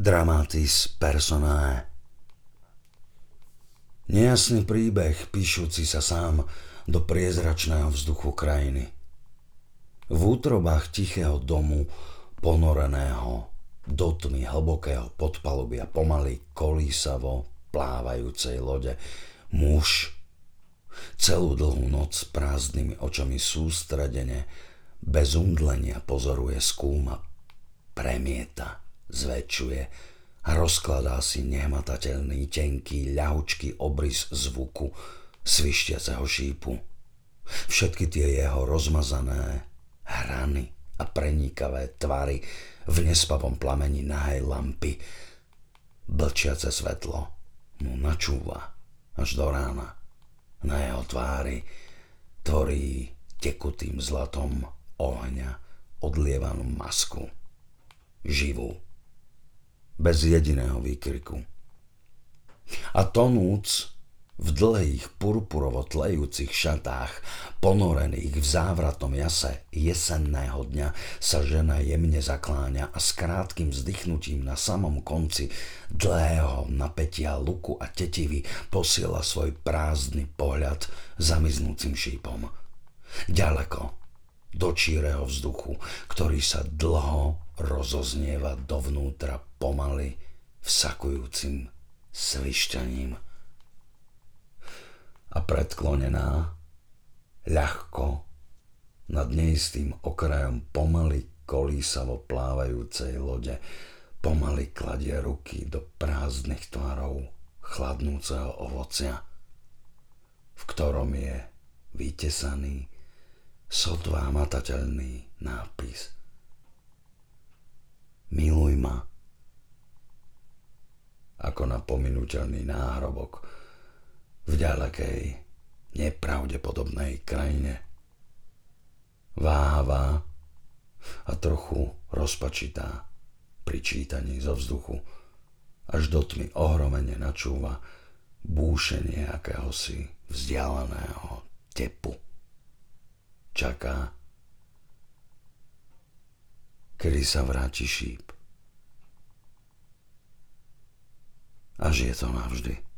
Dramatis personae. Nejasný príbeh, píšuci sa sám do priezračného vzduchu krajiny. V útrobách tichého domu, ponoreného do tmy hlbokého podpalubia, pomaly kolísavo plávajúcej lode, muž celú dlhú noc s prázdnymi očami sústredene, bez umdlenia pozoruje, skúma, premieta, zväčšuje a rozkladá si nehmatateľný, tenký, ľahučký obrys zvuku svištiaceho šípu. Všetky tie jeho rozmazané hrany a prenikavé tvary v nespavom plamení nahej lampy. Blčiace svetlo mu načúva až do rána. Na jeho tvári tvorí tekutým zlatom ohňa odlievanú masku. Živú. Bez jediného výkriku. A tonúc v dlhých purpurovo tlejúcich šatách, ponorených v závratnom jase jesenného dňa, sa žena jemne zakláňa a s krátkym vzdychnutím na samom konci dlhého napätia luku a tetivy posiela svoj prázdny pohľad zamiznúcim šípom. Ďaleko, do číreho vzduchu, ktorý sa dlho rozoznieva dovnútra pomaly vsakujúcim svišťaním. A predklonená, ľahko, nad neistým okrajom pomaly kolísavo plávajúcej lode, pomaly kladie ruky do prázdnych tvarov chladnúceho ovocia, v ktorom je vytesaný, sotva matateľný nápis. Miluj ma. Ako napominuteľný náhrobok v ďalekej, nepravdepodobnej krajine. Váhavá a trochu rozpačitá pri čítaní zo vzduchu, až do tmy ohromene načúva búšenie akéhosi vzdialeného tepu. Čaká, kedy sa vráti šíp. Až je to navždy.